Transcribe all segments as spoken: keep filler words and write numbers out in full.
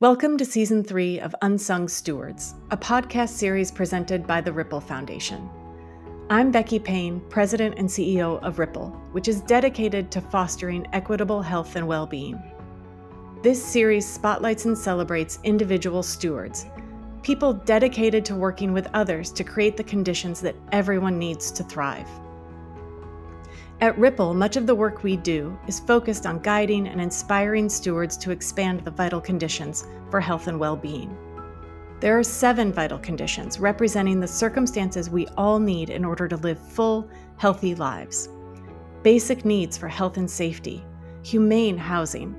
Welcome to Season three of Unsung Stewards, a podcast series presented by the Ripple Foundation. I'm Becky Payne, President and C E O of Ripple, which is dedicated to fostering equitable health and well-being. This series spotlights and celebrates individual stewards, people dedicated to working with others to create the conditions that everyone needs to thrive. At Ripple, much of the work we do is focused on guiding and inspiring stewards to expand the vital conditions for health and well-being. There are seven vital conditions representing the circumstances we all need in order to live full, healthy lives. Basic needs for health and safety, humane housing,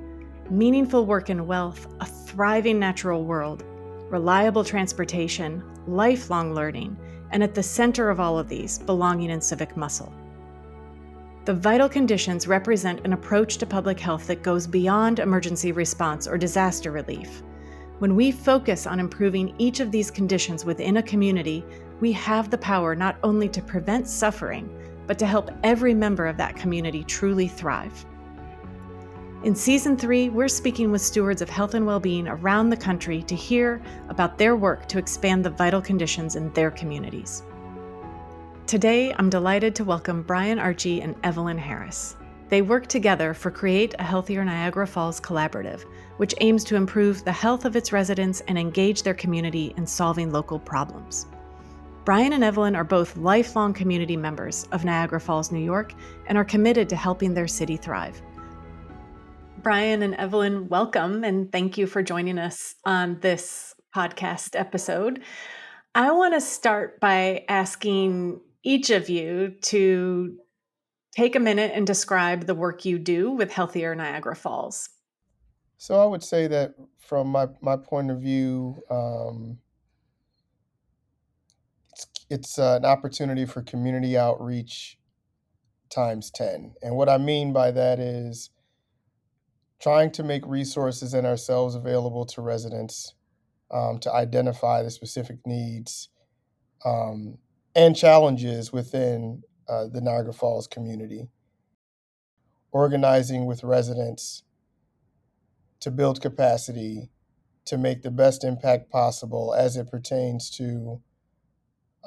meaningful work and wealth, a thriving natural world, reliable transportation, lifelong learning, and at the center of all of these, belonging and civic muscle. The vital conditions represent an approach to public health that goes beyond emergency response or disaster relief. When we focus on improving each of these conditions within a community, we have the power not only to prevent suffering, but to help every member of that community truly thrive. In Season three, we're speaking with stewards of health and well-being around the country to hear about their work to expand the vital conditions in their communities. Today, I'm delighted to welcome Brian Archie and Evelyn Harris. They work together for Create a Healthier Niagara Falls Collaborative, which aims to improve the health of its residents and engage their community in solving local problems. Brian and Evelyn are both lifelong community members of Niagara Falls, New York, and are committed to helping their city thrive. Brian and Evelyn, welcome, and thank you for joining us on this podcast episode. I want to start by asking each of you to take a minute and describe the work you do with Healthier Niagara Falls. So I would say that from my, my point of view, um, it's, it's uh, an opportunity for community outreach times ten. And what I mean by that is trying to make resources and ourselves available to residents um, to identify the specific needs um, and challenges within uh, the Niagara Falls community, organizing with residents to build capacity to make the best impact possible as it pertains to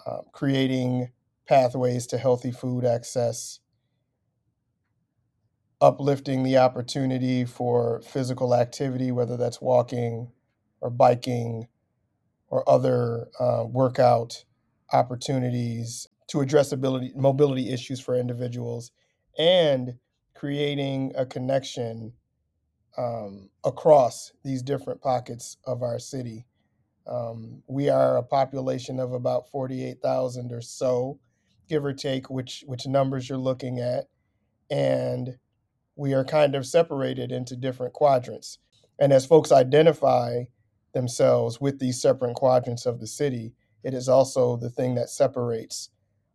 uh, creating pathways to healthy food access, uplifting the opportunity for physical activity, whether that's walking or biking or other uh, workout opportunities to address ability, mobility issues for individuals, and creating a connection um, across these different pockets of our city. Um, we are a population of about forty-eight thousand or so, give or take, which which numbers you're looking at. And we are kind of separated into different quadrants. And as folks identify themselves with these separate quadrants of the city, it is also the thing that separates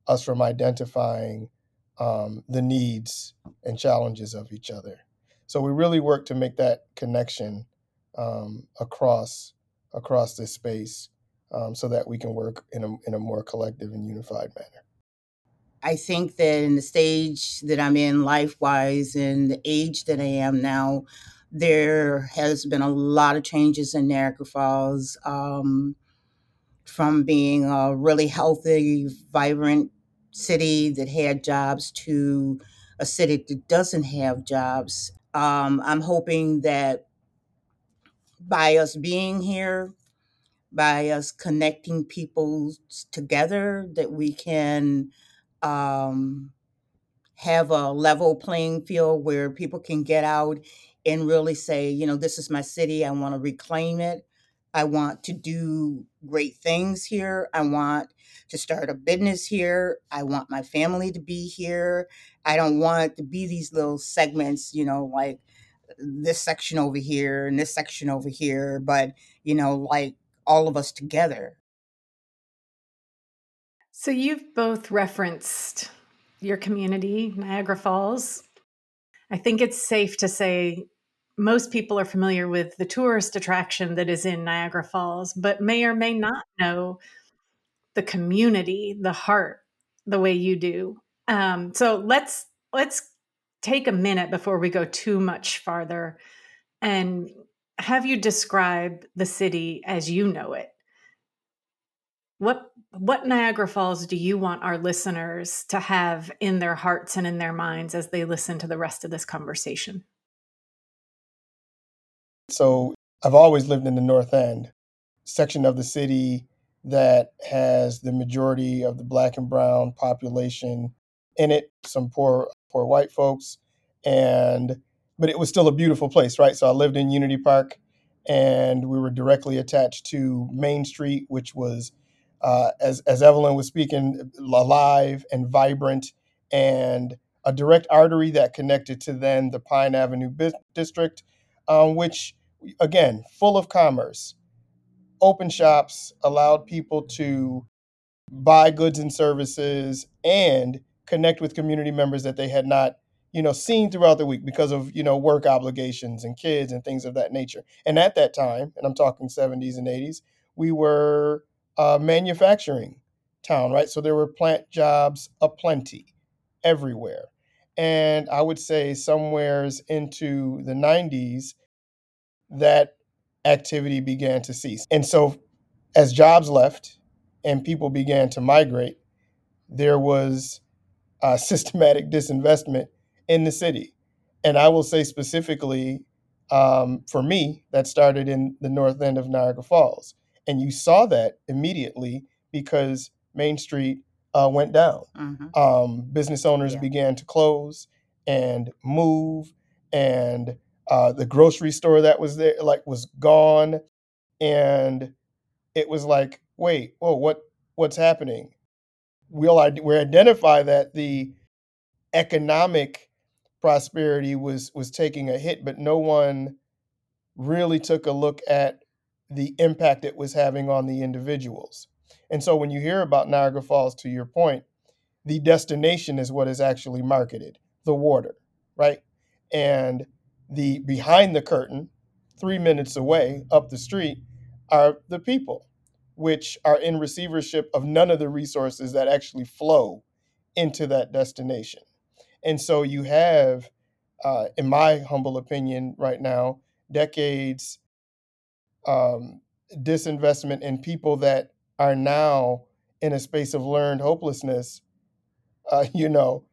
us from identifying um, the needs and challenges of each other. So we really work to make that connection um, across across this space um, so that we can work in a, in a more collective and unified manner. I think that in the stage that I'm in life-wise and the age that I am now, there has been a lot of changes in Niagara Falls, um, from being a really healthy, vibrant city that had jobs to a city that doesn't have jobs. Um, I'm hoping that by us being here, by us connecting people together, that we can Um, have a level playing field where people can get out and really say, you know, this is my city. I want to reclaim it. I want to do great things here. I want to start a business here. I want my family to be here. I don't want it to be these little segments, you know, like this section over here and this section over here, but, you know, like all of us together. So you've both referenced your community, Niagara Falls. I think it's safe to say most people are familiar with the tourist attraction that is in Niagara Falls, but may or may not know the community, the heart, the way you do. Um, so let's let's take a minute before we go too much farther and have you describe the city as you know it? What what Niagara Falls do you want our listeners to have in their hearts and in their minds as they listen to the rest of this conversation? So I've always lived in the North End, section of the city that has the majority of the Black and brown population in it, some poor poor white folks, and but it was still a beautiful place, right? So I lived in Unity Park, and we were directly attached to Main Street, which was, uh, as as Evelyn was speaking, alive and vibrant, and a direct artery that connected to then the Pine Avenue Biz- District, um, which, again, full of commerce. Open shops allowed people to buy goods and services and connect with community members that they had not, you know, seen throughout the week because of, you know, work obligations and kids and things of that nature. And at that time, and I'm talking seventies and eighties, we were a manufacturing town, right? So there were plant jobs aplenty everywhere. And I would say somewheres into the nineties that activity began to cease. And so as jobs left and people began to migrate, there was a systematic disinvestment in the city. And I will say specifically, um, for me, that started in the North End of Niagara Falls. And you saw that immediately because Main Street uh, went down. Mm-hmm. Um, business owners yeah. began to close and move, and uh, the grocery store that was there like was gone. And it was like, wait, oh, what what's happening? We'll we identify that the economic prosperity was was taking a hit, but no one really took a look at the impact it was having on the individuals. And so when you hear about Niagara Falls, to your point, the destination is what is actually marketed, the water, right? And the behind the curtain, three minutes away up the street, are the people, which are in receivership of none of the resources that actually flow into that destination. And so you have, uh, in my humble opinion right now, decades um, disinvestment in people that are now in a space of learned hopelessness, uh, you know,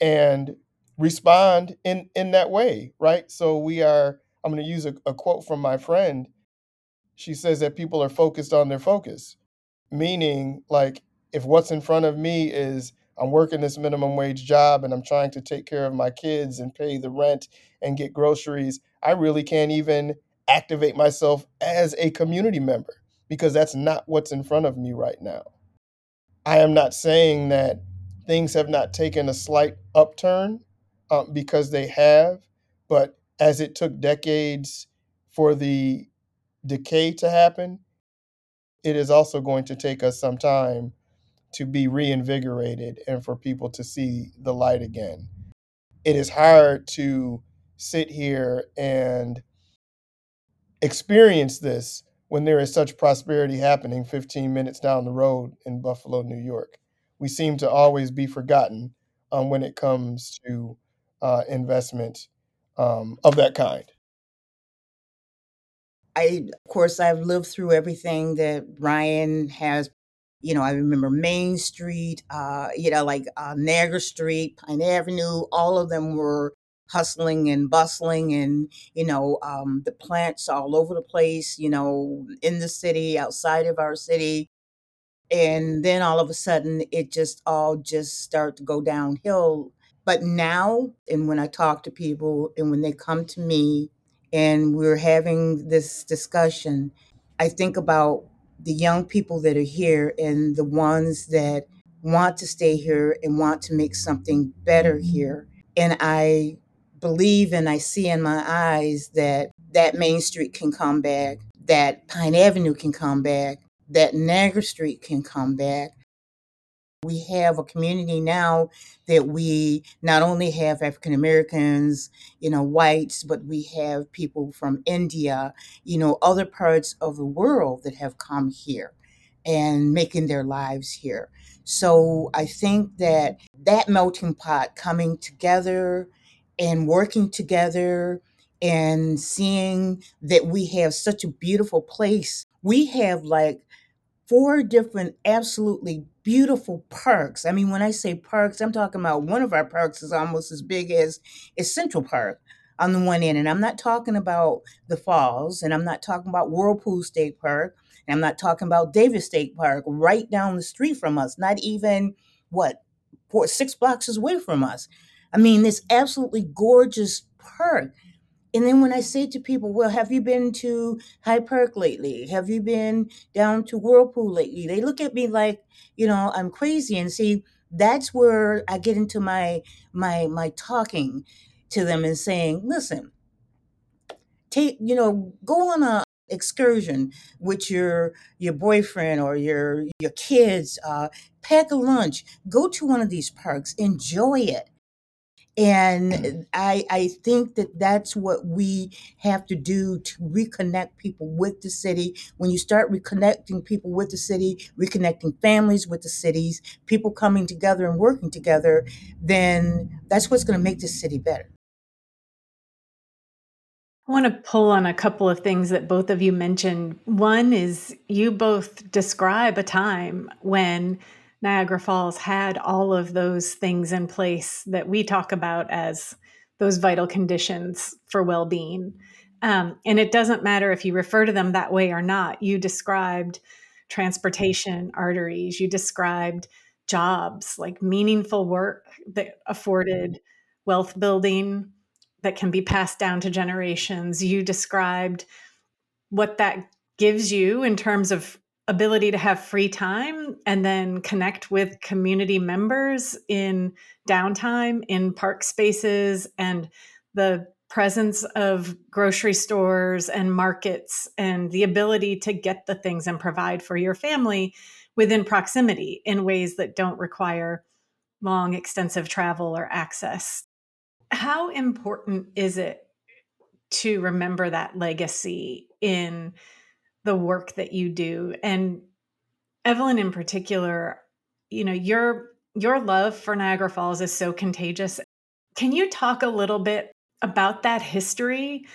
and respond in, in that way, right? So we are, I'm going to use a, a quote from my friend. She says that people are focused on their focus, meaning like if what's in front of me is I'm working this minimum wage job and I'm trying to take care of my kids and pay the rent and get groceries, I really can't even activate myself as a community member because that's not what's in front of me right now. I am not saying that things have not taken a slight upturn, um, because they have, but as it took decades for the decay to happen, it is also going to take us some time to be reinvigorated and for people to see the light again. It is hard to sit here and experience this when there is such prosperity happening fifteen minutes down the road in Buffalo, New York. We seem to always be forgotten um, when it comes to uh, investment um, of that kind. I, of course, I've lived through everything that Brian has. You know, I remember Main Street, uh, you know, like uh, Niagara Street, Pine Avenue, all of them were hustling and bustling and, you know, um, the plants all over the place, you know, in the city, outside of our city. And then all of a sudden, it just all just start to go downhill. But now, and when I talk to people and when they come to me and we're having this discussion, I think about the young people that are here and the ones that want to stay here and want to make something better here. And I believe and I see in my eyes that that Main Street can come back, that Pine Avenue can come back, that Niagara Street can come back. We have a community now that we not only have African Americans, you know, whites, but we have people from India, you know, other parts of the world that have come here and making their lives here. So I think that that melting pot coming together and working together and seeing that we have such a beautiful place. We have like four different absolutely beautiful parks. I mean, when I say parks, I'm talking about one of our parks is almost as big as, as Central Park on the one end. And I'm not talking about the Falls, and I'm not talking about Whirlpool State Park, and I'm not talking about Davis State Park right down the street from us, not even, what, four, six blocks away from us. I mean, this absolutely gorgeous park. And then when I say to people, well, have you been to Hyde Park lately? Have you been down to Whirlpool lately? They look at me like, you know, I'm crazy. And see, that's where I get into my my my talking to them and saying, listen, take, you know, go on a excursion with your your boyfriend or your your kids, uh, pack a lunch, go to one of these parks, enjoy it. And I, I think that that's what we have to do to reconnect people with the city. When you start reconnecting people with the city, reconnecting families with the cities, people coming together and working together, then that's what's going to make this city better. I want to pull on a couple of things that both of you mentioned. One is you both describe a time when Niagara Falls had all of those things in place that we talk about as those vital conditions for well-being. Um, and it doesn't matter if you refer to them that way or not. You described transportation arteries. You described jobs, like meaningful work that afforded wealth building that can be passed down to generations. You described what that gives you in terms of ability to have free time and then connect with community members in downtime, in park spaces, and the presence of grocery stores and markets and the ability to get the things and provide for your family within proximity in ways that don't require long, extensive travel or access. How important is it to remember that legacy in the work that you do? And Evelyn in particular, you know, your your love for Niagara Falls is so contagious. Can you talk a little bit about that history?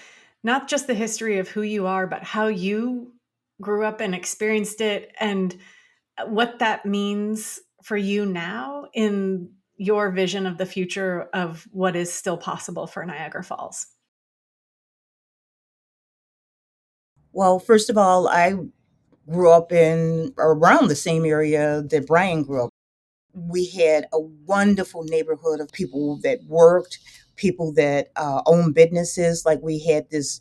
Not just the history of who you are, but how you grew up and experienced it and what that means for you now in your vision of the future of what is still possible for Niagara Falls. Well, first of all, I grew up in around the same area that Brian grew up. We had a wonderful neighborhood of people that worked, people that uh, owned businesses. Like we had this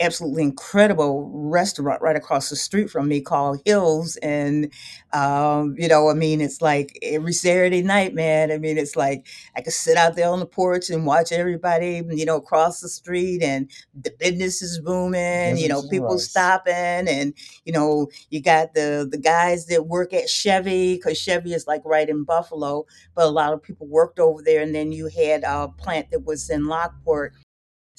absolutely incredible restaurant right across the street from me called Hills. And, um, you know, I mean, it's like every Saturday night, man. I mean, it's like I could sit out there on the porch and watch everybody, you know, across the street and the business is booming, business you know, people rice. stopping. And, you know, you got the, the guys that work at Chevy, because Chevy is like right in Buffalo, but a lot of people worked over there. And then you had a plant that was in Lockport.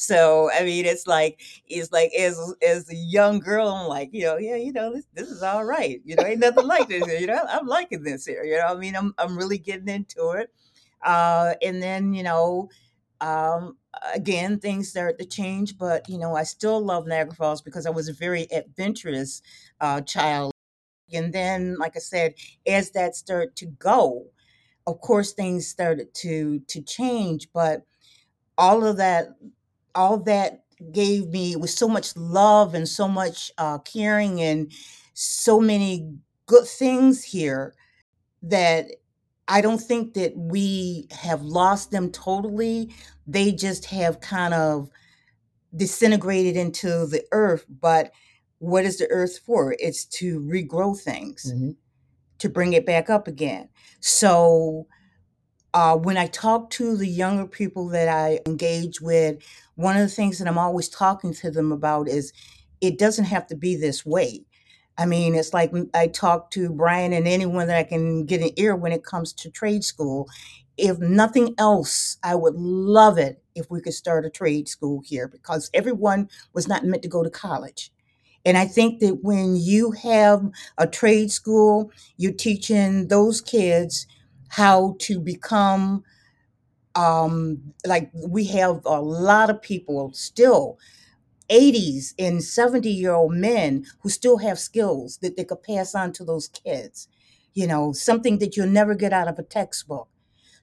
So, I mean, it's like, it's like as as a young girl, I'm like, you know, yeah, you know, this, this is all right. You know, ain't nothing like this. You know, I'm liking this here. You know, I mean, I'm I'm really getting into it. Uh, and then, you know, um, again, things start to change. But, you know, I still love Niagara Falls because I was a very adventurous uh, child. And then, like I said, as that started to go, of course, things started to to change. But all of that, all that gave me was so much love and so much uh, caring and so many good things here that I don't think that we have lost them totally. They just have kind of disintegrated into the earth. But what is the earth for? It's to regrow things, mm-hmm. to bring it back up again. So Uh, when I talk to the younger people that I engage with, one of the things that I'm always talking to them about is it doesn't have to be this way. I mean, it's like I talk to Brian and anyone that I can get an ear when it comes to trade school. If nothing else, I would love it if we could start a trade school here because everyone was not meant to go to college. And I think that when you have a trade school, you're teaching those kids how to become Um, like we have a lot of people still, eighties and seventy-year-old men who still have skills that they could pass on to those kids, you know, something that you'll never get out of a textbook.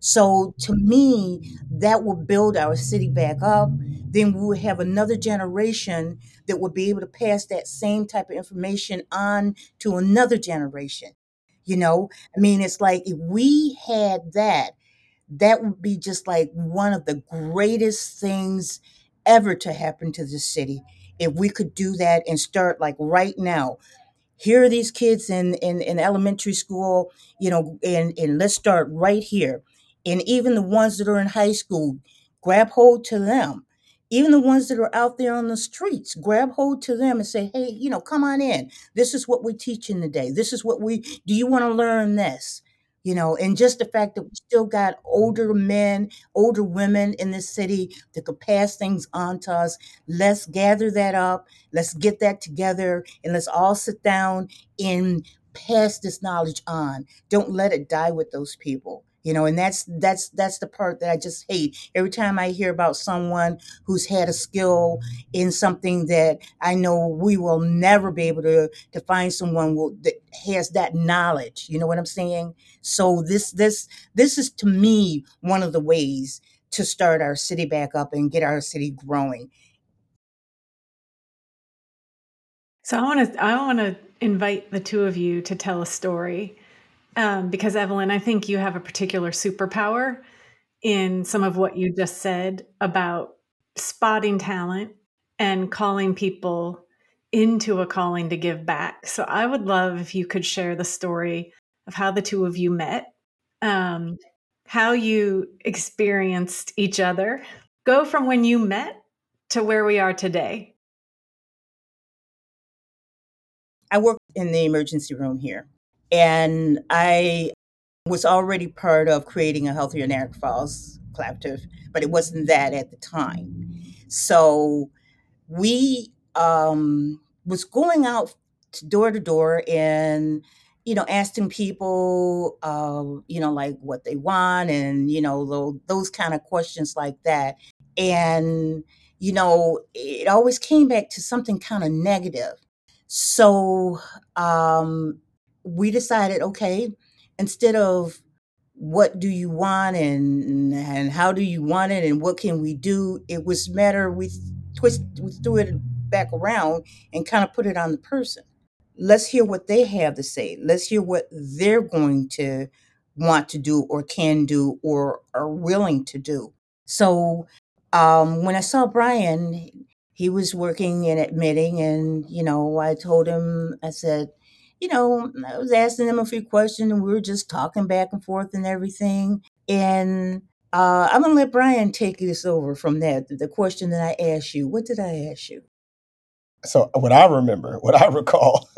So to me, that will build our city back up. Then we will have another generation that will be able to pass that same type of information on to another generation. You know, I mean, it's like if we had that, that would be just like one of the greatest things ever to happen to the city. If we could do that and start like right now, here are these kids in, in, in elementary school, you know, and, and let's start right here. And even the ones that are in high school, grab hold to them. Even the ones that are out there on the streets, grab hold to them and say, hey, you know, come on in. This is what we're teaching today. This is what we, do you want to learn this? You know, and just the fact that we still got older men, older women in this city that could pass things on to us. Let's gather that up. Let's get that together. And let's all sit down and pass this knowledge on. Don't let it die with those people. You know, and that's that's that's the part that I just hate. Every time I hear about someone who's had a skill in something that I know we will never be able to to find someone will, that has that knowledge. You know what I'm saying? So this this this is to me one of the ways to start our city back up and get our city growing. So I want to I want to invite the two of you to tell a story. Um, because Evelyn, I think you have a particular superpower in some of what you just said about spotting talent and calling people into a calling to give back. So I would love if you could share the story of how the two of you met, um, how you experienced each other, go from when you met to where we are today. I work in the emergency room here. And I was already part of Creating a Healthier Niagara Falls Collaborative, but it wasn't that at the time. So we um, was going out door to door and, you know, asking people, uh, you know, like what they want and, you know, those kind of questions like that. And, you know, it always came back to something kind of negative. So, um, we decided, okay, instead of what do you want and and how do you want it and what can we do, it was matter we twist we threw it back around and kind of put it on the person. Let's hear what they have to say. Let's hear what they're going to want to do or can do or are willing to do. So um, when I saw Brian, he was working and admitting, and you know, I told him, I said, you know, I was asking him a few questions and we were just talking back and forth and everything. And uh, I'm going to let Brian take this over from that. The question that I asked you, what did I ask you? So what I remember, what I recall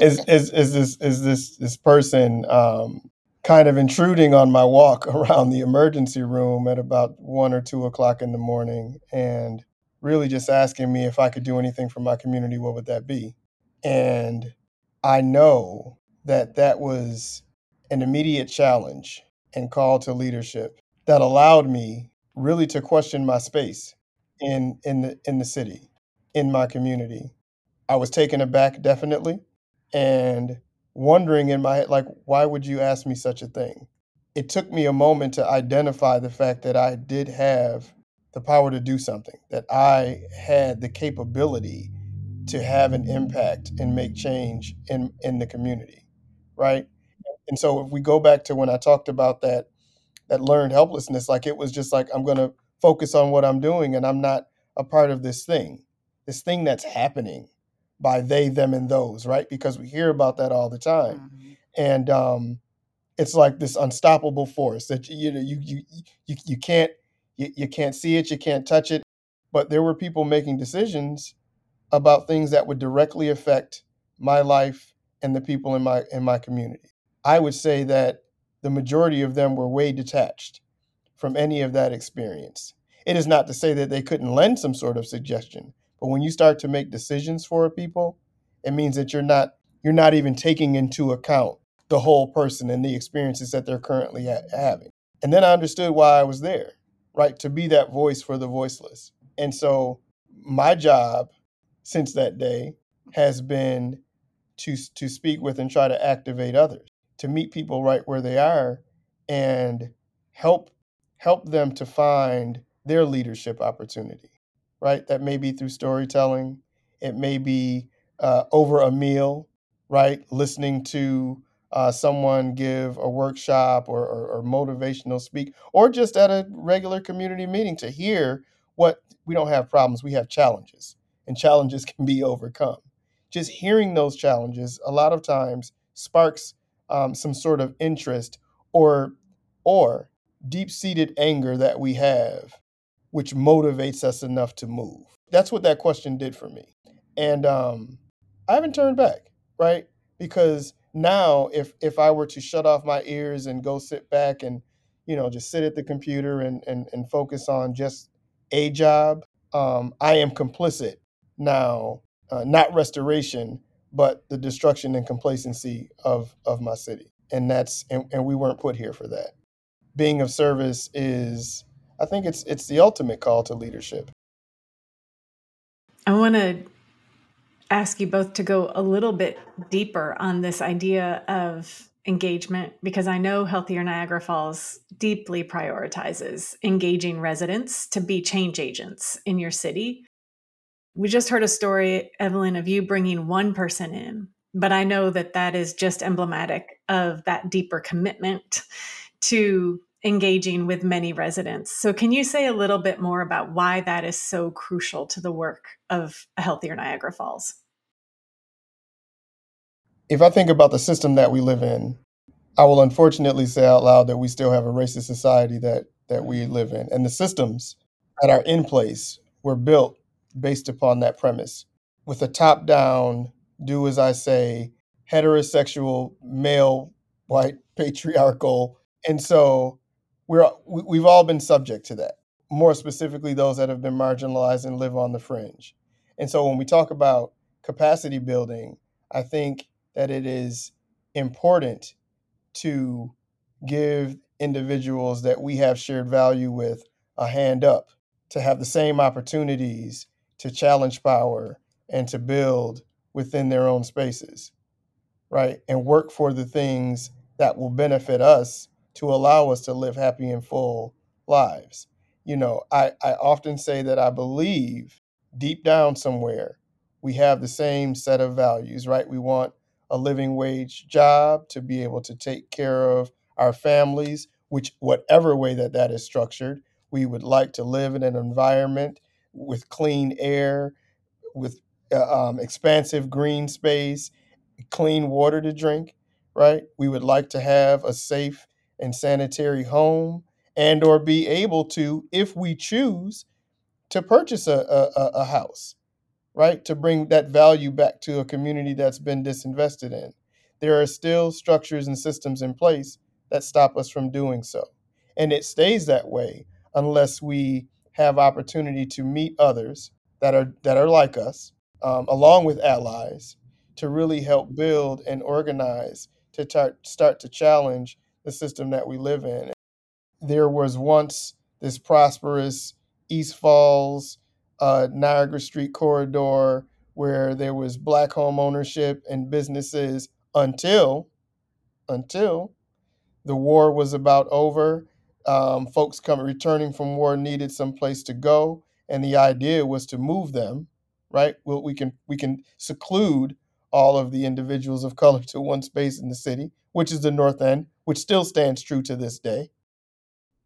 is, is, is this is this this person um, kind of intruding on my walk around the emergency room at about one or two o'clock in the morning and really just asking me if I could do anything for my community, what would that be? And I know that that was an immediate challenge and call to leadership that allowed me really to question my space in in the in the city, in my community. I was taken aback, definitely, and wondering in my head, like, why would you ask me such a thing? It took me a moment to identify the fact that I did have the power to do something, that I had the capability to have an impact and make change in, in the community, right? And so if we go back to when I talked about that, that learned helplessness, like it was just like, I'm going to focus on what I'm doing and I'm not a part of this thing, this thing that's happening by they, them, and those, right? Because we hear about that all the time. Mm-hmm. And um, it's like this unstoppable force that, you know, you, you, you, you can't, you, you can't see it, you can't touch it, but there were people making decisions about things that would directly affect my life and the people in my in my community. I would say that the majority of them were way detached from any of that experience. It is not to say that they couldn't lend some sort of suggestion, but when you start to make decisions for people, it means that you're not you're not even taking into account the whole person and the experiences that they're currently ha- having. And then I understood why I was there, right? To be that voice for the voiceless. And so my job since that day has been to to speak with and try to activate others, to meet people right where they are and help help them to find their leadership opportunity, right? That may be through storytelling. It may be uh, over a meal, right? Listening to uh, someone give a workshop or, or, or motivational speak, or just at a regular community meeting to hear what we don't have problems, we have challenges, and challenges can be overcome. Just hearing those challenges a lot of times sparks um, some sort of interest or or deep-seated anger that we have, which motivates us enough to move. That's what that question did for me. And um, I haven't turned back, right? Because now if if I were to shut off my ears and go sit back and, you know, just sit at the computer and and, and focus on just a job, um, I am complicit now. Uh, not restoration, but the destruction and complacency of, of my city. And that's and, and we weren't put here for that. Being of service is, I think it's it's the ultimate call to leadership. I want to ask you both to go a little bit deeper on this idea of engagement, because I know Healthier Niagara Falls deeply prioritizes engaging residents to be change agents in your city. We just heard a story, Evelyn, of you bringing one person in, but I know that that is just emblematic of that deeper commitment to engaging with many residents. So can you say a little bit more about why that is so crucial to the work of a Healthier Niagara Falls? If I think about the system that we live in, I will unfortunately say out loud that we still have a racist society that, that we live in. And the systems that are in place were built based upon that premise, with a top-down, do as I say, heterosexual, male, white, patriarchal. And so we're, we've all been subject to that, more specifically those that have been marginalized and live on the fringe. And so when we talk about capacity building, I think that it is important to give individuals that we have shared value with a hand up, to have the same opportunities to challenge power and to build within their own spaces, right? And work for the things that will benefit us to allow us to live happy and full lives. You know, I, I often say that I believe deep down somewhere, we have the same set of values, right? We want a living wage job, to be able to take care of our families, which whatever way that that is structured, we would like to live in an environment with clean air, with uh, um, expansive green space, clean water to drink, right? We would like to have a safe and sanitary home, and or be able to, if we choose, to purchase a, a, a house, right? To bring that value back to a community that's been disinvested in. There are still structures and systems in place that stop us from doing so. And it stays that way unless we have opportunity to meet others that are that are like us, um, along with allies, to really help build and organize, to tar- start to challenge the system that we live in. There was once this prosperous East Falls, uh, Niagara Street corridor where there was Black home ownership and businesses until, until the war was about over. Um, folks coming returning from war needed some place to go, and the idea was to move them, right? Well, we can we can seclude all of the individuals of color to one space in the city, which is the North End, which still stands true to this day,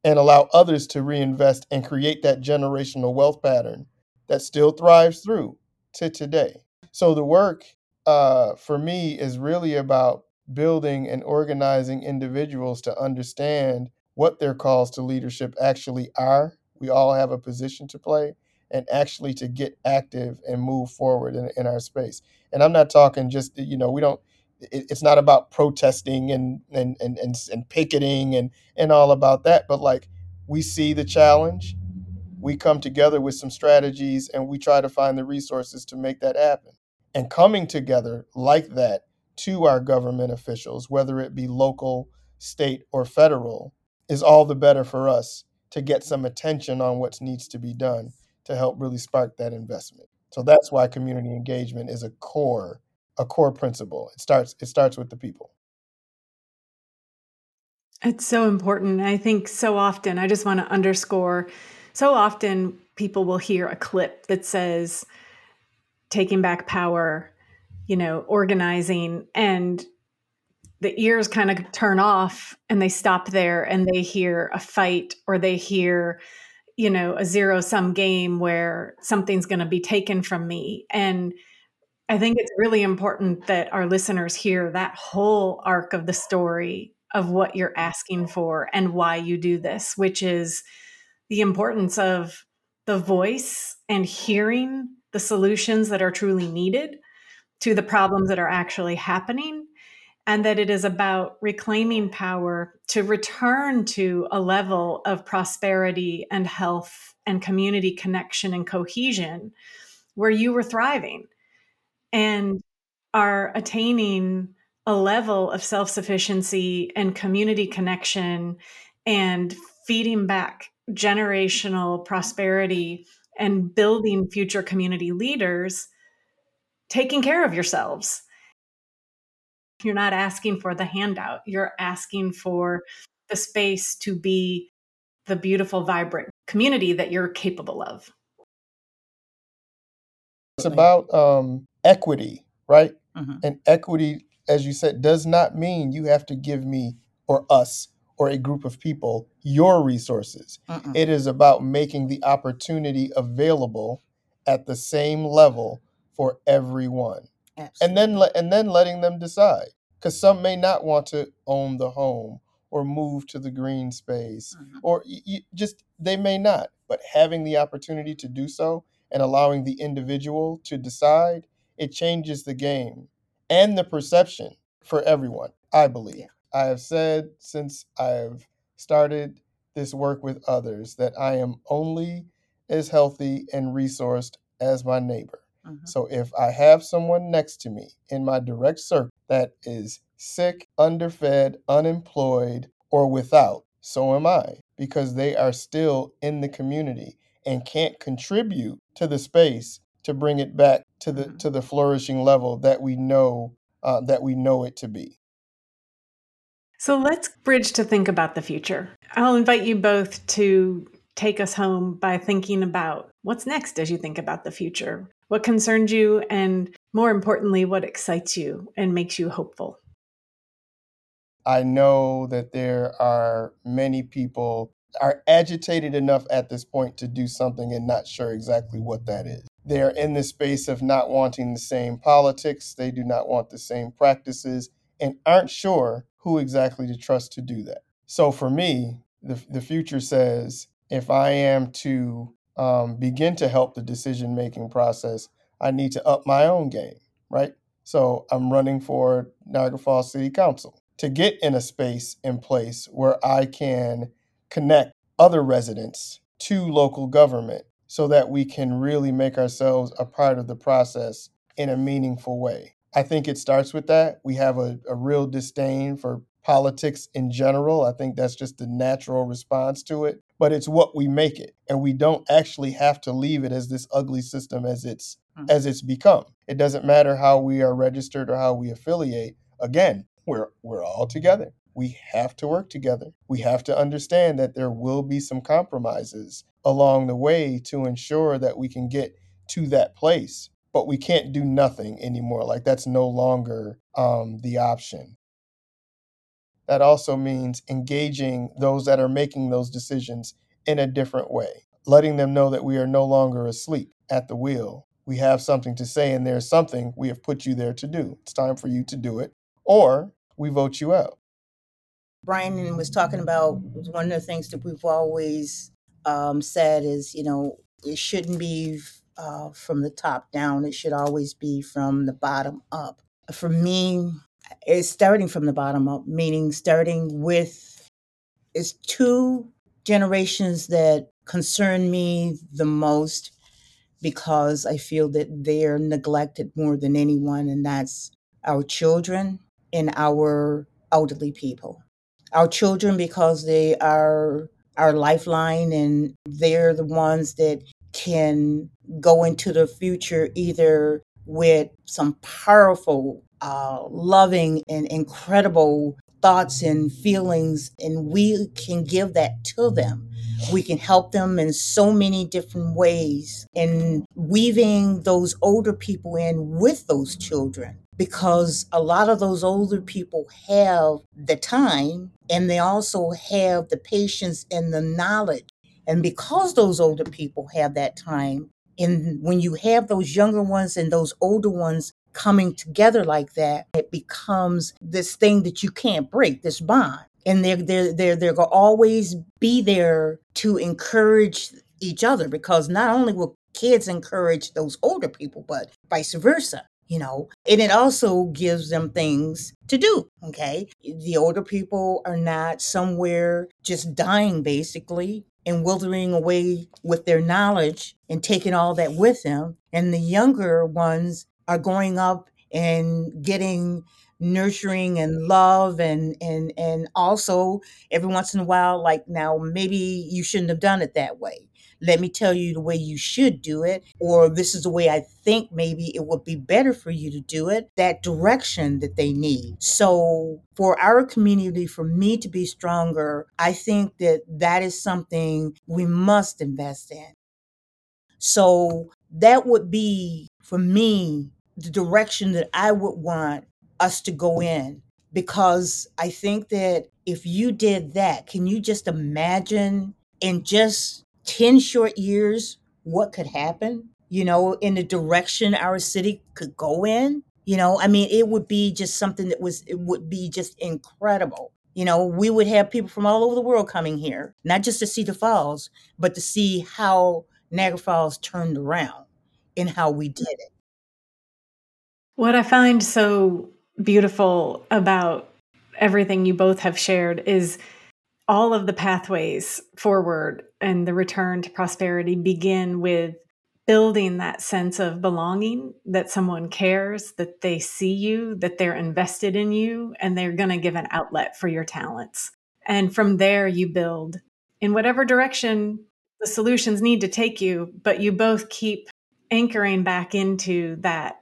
and allow others to reinvest and create that generational wealth pattern that still thrives through to today. So the work uh, for me is really about building and organizing individuals to understand what their calls to leadership actually are. We all have a position to play, and actually to get active and move forward in, in our space. And I'm not talking just, you know, we don't, it, it's not about protesting and, and, and, and, and picketing and, and all about that. But like, we see the challenge, we come together with some strategies, and we try to find the resources to make that happen. And coming together like that to our government officials, whether it be local, state, or federal, is all the better for us to get some attention on what needs to be done to help really spark that investment. So that's why community engagement is a core, a core principle. It starts, it starts with the people. It's so important. I think so often, I just want to underscore, so often people will hear a clip that says, taking back power, you know, organizing, and the ears kind of turn off and they stop there and they hear a fight or they hear, you know, a zero sum game where something's going to be taken from me. And I think it's really important that our listeners hear that whole arc of the story of what you're asking for and why you do this, which is the importance of the voice and hearing the solutions that are truly needed to the problems that are actually happening. And that it is about reclaiming power to return to a level of prosperity and health and community connection and cohesion where you were thriving and are attaining a level of self-sufficiency and community connection and feeding back generational prosperity and building future community leaders, taking care of yourselves. You're not asking for the handout. You're asking for the space to be the beautiful, vibrant community that you're capable of. It's about um, equity, right? Mm-hmm. And equity, as you said, does not mean you have to give me or us or a group of people your resources. Mm-mm. It is about making the opportunity available at the same level for everyone. Absolutely. And then and then letting them decide, because some may not want to own the home or move to the green space, mm-hmm. or you, just they may not. But having the opportunity to do so and allowing the individual to decide, it changes the game and the perception for everyone, I believe. Yeah. I have said since I have started this work with others that I am only as healthy and resourced as my neighbor. Mm-hmm. So if I have someone next to me in my direct circle that is sick, underfed, unemployed, or without, so am I, because they are still in the community and can't contribute to the space to bring it back to the mm-hmm. to the flourishing level that we know uh, that we know it to be. So let's bridge to think about the future. I'll invite you both to take us home by thinking about what's next as you think about the future. What concerns you, and more importantly, what excites you and makes you hopeful? I know that there are many people are agitated enough at this point to do something and not sure exactly what that is. They are in the space of not wanting the same politics. They do not want the same practices and aren't sure who exactly to trust to do that. So for me, the, the future says, if I am to Um, begin to help the decision-making process, I need to up my own game, right? So I'm running for Niagara Falls City Council to get in a space and place where I can connect other residents to local government so that we can really make ourselves a part of the process in a meaningful way. I think it starts with that. We have a, a real disdain for politics in general. I think that's just the natural response to it. But it's what we make it. And we don't actually have to leave it as this ugly system as it's mm-hmm. as it's become. It doesn't matter how we are registered or how we affiliate. Again, we're we're all together. We have to work together. We have to understand that there will be some compromises along the way to ensure that we can get to that place. But we can't do nothing anymore. Like that's no longer um, the option. That also means engaging those that are making those decisions in a different way, letting them know that we are no longer asleep at the wheel. We have something to say, and there's something we have put you there to do. It's time for you to do it, or we vote you out. Brian was talking about one of the things that we've always um, said is, you know, it shouldn't be uh, from the top down. It should always be from the bottom up. For me, it's starting from the bottom up, meaning starting with, it's two generations that concern me the most because I feel that they're neglected more than anyone, and that's our children and our elderly people. our children, because they are our lifeline, and they're the ones that can go into the future either with some powerful, uh, loving and incredible thoughts and feelings, and we can give that to them. We can help them in so many different ways, and weaving those older people in with those children, because a lot of those older people have the time and they also have the patience and the knowledge. And because those older people have that time, and when you have those younger ones and those older ones coming together like that, it becomes this thing that you can't break, this bond. And they're, they're, they're, they're going to always be there to encourage each other, because not only will kids encourage those older people, but vice versa, you know. And it also gives them things to do, okay? The older people are not somewhere just dying, basically, and withering away with their knowledge and taking all that with them. And the younger ones are going up and getting nurturing and love, and and and also every once in a while, like, now maybe you shouldn't have done it that way. Let me tell you the way you should do it, or this is the way I think maybe it would be better for you to do it, that direction that they need. So for our community, for me to be stronger, I think that that is something we must invest in. So that would be, for me, the direction that I would want us to go in, because I think that if you did that, can you just imagine in just ten short years what could happen, you know, in the direction our city could go in? You know, I mean, it would be just something that was, it would be just incredible. You know, we would have people from all over the world coming here, not just to see the falls, but to see how Niagara Falls turned around and how we did it. What I find so beautiful about everything you both have shared is all of the pathways forward and the return to prosperity begin with building that sense of belonging, that someone cares, that they see you, that they're invested in you, and they're going to give an outlet for your talents. And from there you build in whatever direction the solutions need to take you, but you both keep anchoring back into that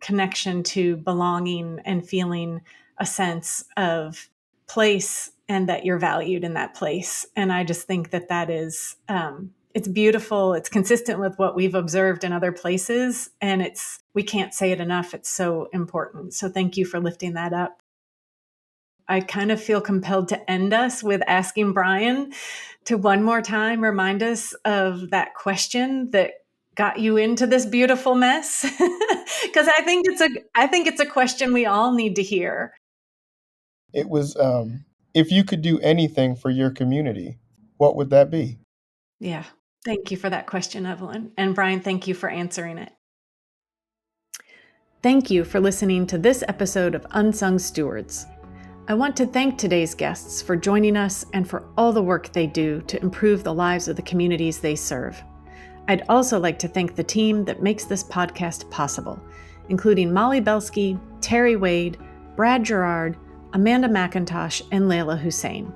connection to belonging and feeling a sense of place and that you're valued in that place. And I just think that that is, um, it's beautiful. It's consistent with what we've observed in other places. And it's, we can't say it enough. It's so important. So thank you for lifting that up. I kind of feel compelled to end us with asking Brian to one more time remind us of that question that got you into this beautiful mess, because I think it's a I think it's a question we all need to hear. It was, um, if you could do anything for your community, what would that be? Yeah, thank you for that question, Evelyn. And Brian, thank you for answering it. Thank you for listening to this episode of Unsung Stewards. I want to thank today's guests for joining us and for all the work they do to improve the lives of the communities they serve. I'd also like to thank the team that makes this podcast possible, including Molly Belsky, Terry Wade, Brad Gerard, Amanda McIntosh, and Layla Hussein.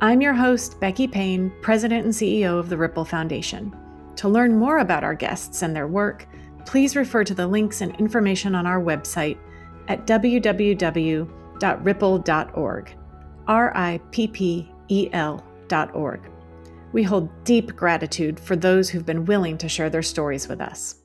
I'm your host, Becky Payne, President and C E O of the Ripple Foundation. To learn more about our guests and their work, please refer to the links and information on our website at w w w dot ripple dot org, R I P P E L dot org. We hold deep gratitude for those who've been willing to share their stories with us.